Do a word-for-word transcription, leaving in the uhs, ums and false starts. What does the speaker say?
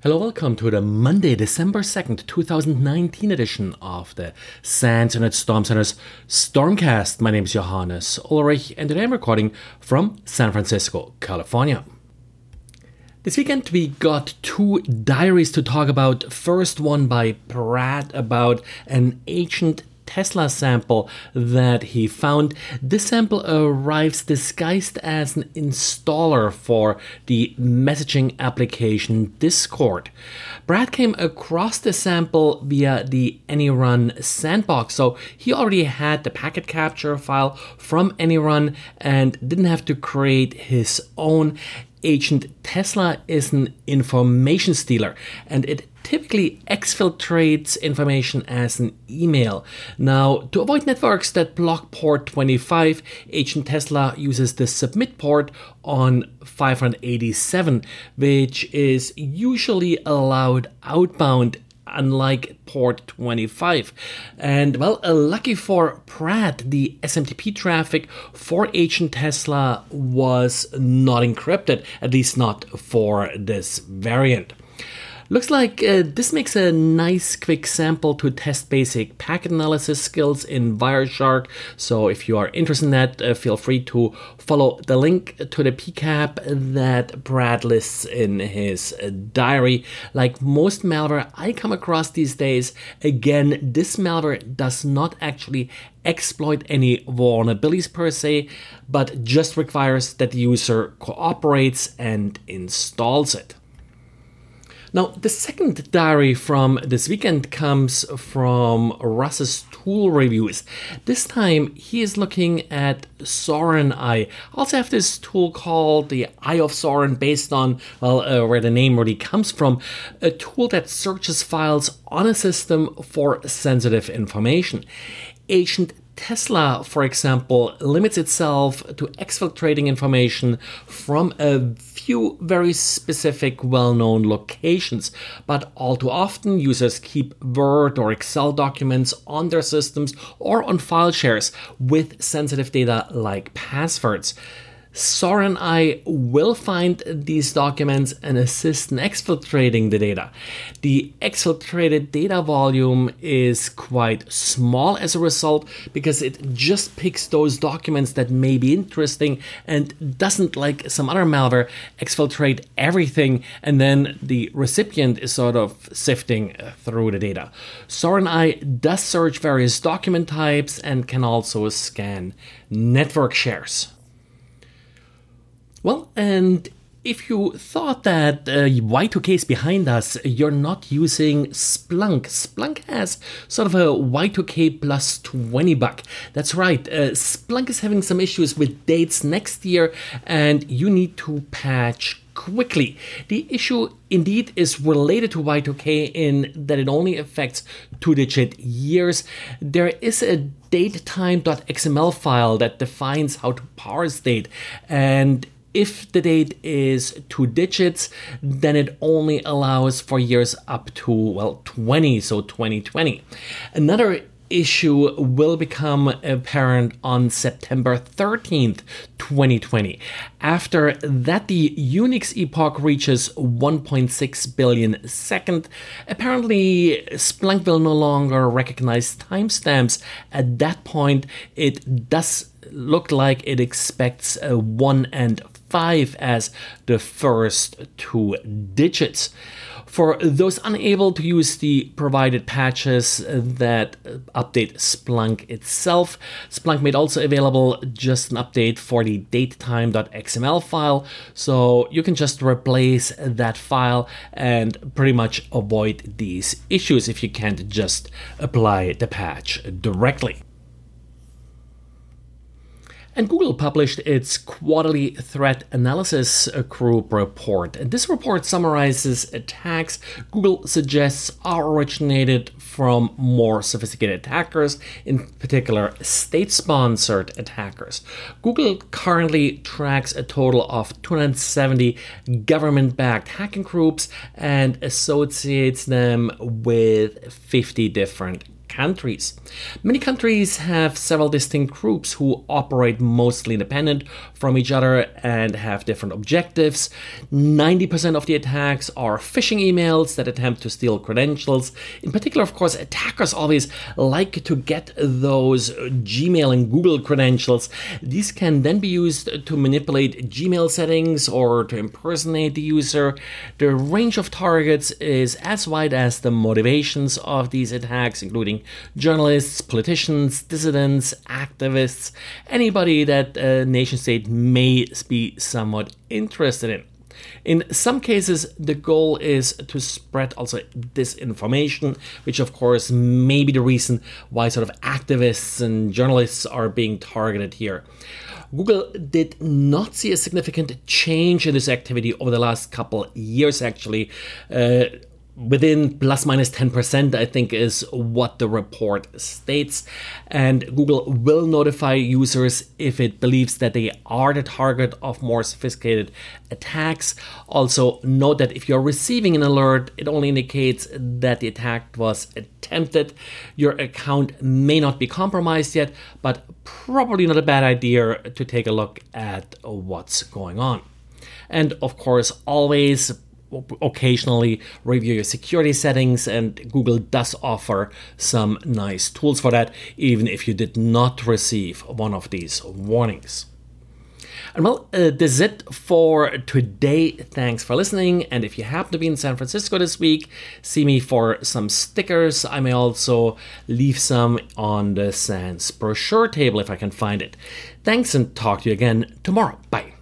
Hello, welcome to the Monday, December second, two thousand nineteen edition of the SANS and Storm Center's StormCast. My name is Johannes Ulrich and today I'm recording from San Francisco, California. This weekend we got two diaries to talk about. First one by Brad about an Agent Tesla sample that he found. This sample arrives disguised as an installer for the messaging application Discord. Brad came across the sample via the AnyRun sandbox, so he already had the packet capture file from AnyRun and didn't have to create his own. Agent Tesla is an information stealer, and it typically exfiltrates information as an email. Now, to avoid networks that block port twenty-five, Agent Tesla uses the submit port on five eighty-seven, which is usually allowed outbound, unlike port twenty-five. And well, uh, lucky for Brad, the S M T P traffic for Agent Tesla was not encrypted, at least not for this variant. Looks like uh, this makes a nice quick sample to test basic packet analysis skills in Wireshark. So if you are interested in that, uh, feel free to follow the link to the P C A P that Brad lists in his uh, diary. Like most malware I come across these days, again, this malware does not actually exploit any vulnerabilities per se, but just requires that the user cooperates and installs it. Now, the second diary from this weekend comes from Russ's tool reviews. This time he is looking at SauronEye. I also have this tool called the Eye of Sauron based on, well, uh, where the name really comes from, a tool that searches files on a system for sensitive information. Agent Tesla, for example, limits itself to exfiltrating information from a few very specific well-known locations, but all too often users keep Word or Excel documents on their systems or on file shares with sensitive data like passwords. SauronEye will find these documents and assist in exfiltrating the data. The exfiltrated data volume is quite small as a result because it just picks those documents that may be interesting and doesn't, like some other malware, exfiltrate everything and then the recipient is sort of sifting through the data. SauronEye does search various document types and can also scan network shares. Well, and if you thought that uh, Y two K is behind us, you're not using Splunk. Splunk has sort of a Y two K plus twenty bug. That's right. Uh, Splunk is having some issues with dates next year, and you need to patch quickly. The issue indeed is related to Y two K in that it only affects two-digit years. There is a datetime dot x m l file that defines how to parse date, and if the date is two digits, then it only allows for years up to, well, twenty, so twenty twenty. Another issue will become apparent on September thirteenth, twenty twenty. After that, the Unix epoch reaches one point six billion second. Apparently, Splunk will no longer recognize timestamps. At that point, it does look like it expects a one and five as the first two digits. For those unable to use the provided patches that update Splunk itself, Splunk made also available just an update for the datetime dot x m l file, so you can just replace that file and pretty much avoid these issues if you can't just apply the patch directly. And Google published its quarterly threat analysis group report. And this report summarizes attacks Google suggests are originated from more sophisticated attackers, in particular state-sponsored attackers. Google currently tracks a total of two hundred seventy government-backed hacking groups and associates them with fifty different countries. Many countries have several distinct groups who operate mostly independent from each other and have different objectives. ninety percent of the attacks are phishing emails that attempt to steal credentials. In particular, of course, attackers always like to get those Gmail and Google credentials. These can then be used to manipulate Gmail settings or to impersonate the user. The range of targets is as wide as the motivations of these attacks, including journalists, politicians, dissidents, activists, anybody that a nation state may be somewhat interested in. In some cases, the goal is to spread also disinformation, which of course may be the reason why sort of activists and journalists are being targeted here. Google did not see a significant change in this activity over the last couple years, actually. Uh, within plus minus ten percent, I think, is what the report states. And Google will notify users if it believes that they are the target of more sophisticated attacks. Also, note that if you're receiving an alert, it only indicates that the attack was attempted. Your account may not be compromised yet, but probably not a bad idea to take a look at what's going on. And of course, always occasionally review your security settings, and Google does offer some nice tools for that, even if you did not receive one of these warnings. And well, uh, this is it for today. Thanks for listening. And if you happen to be in San Francisco this week, see me for some stickers. I may also leave some on the SANS brochure table if I can find it. Thanks, and talk to you again tomorrow. Bye.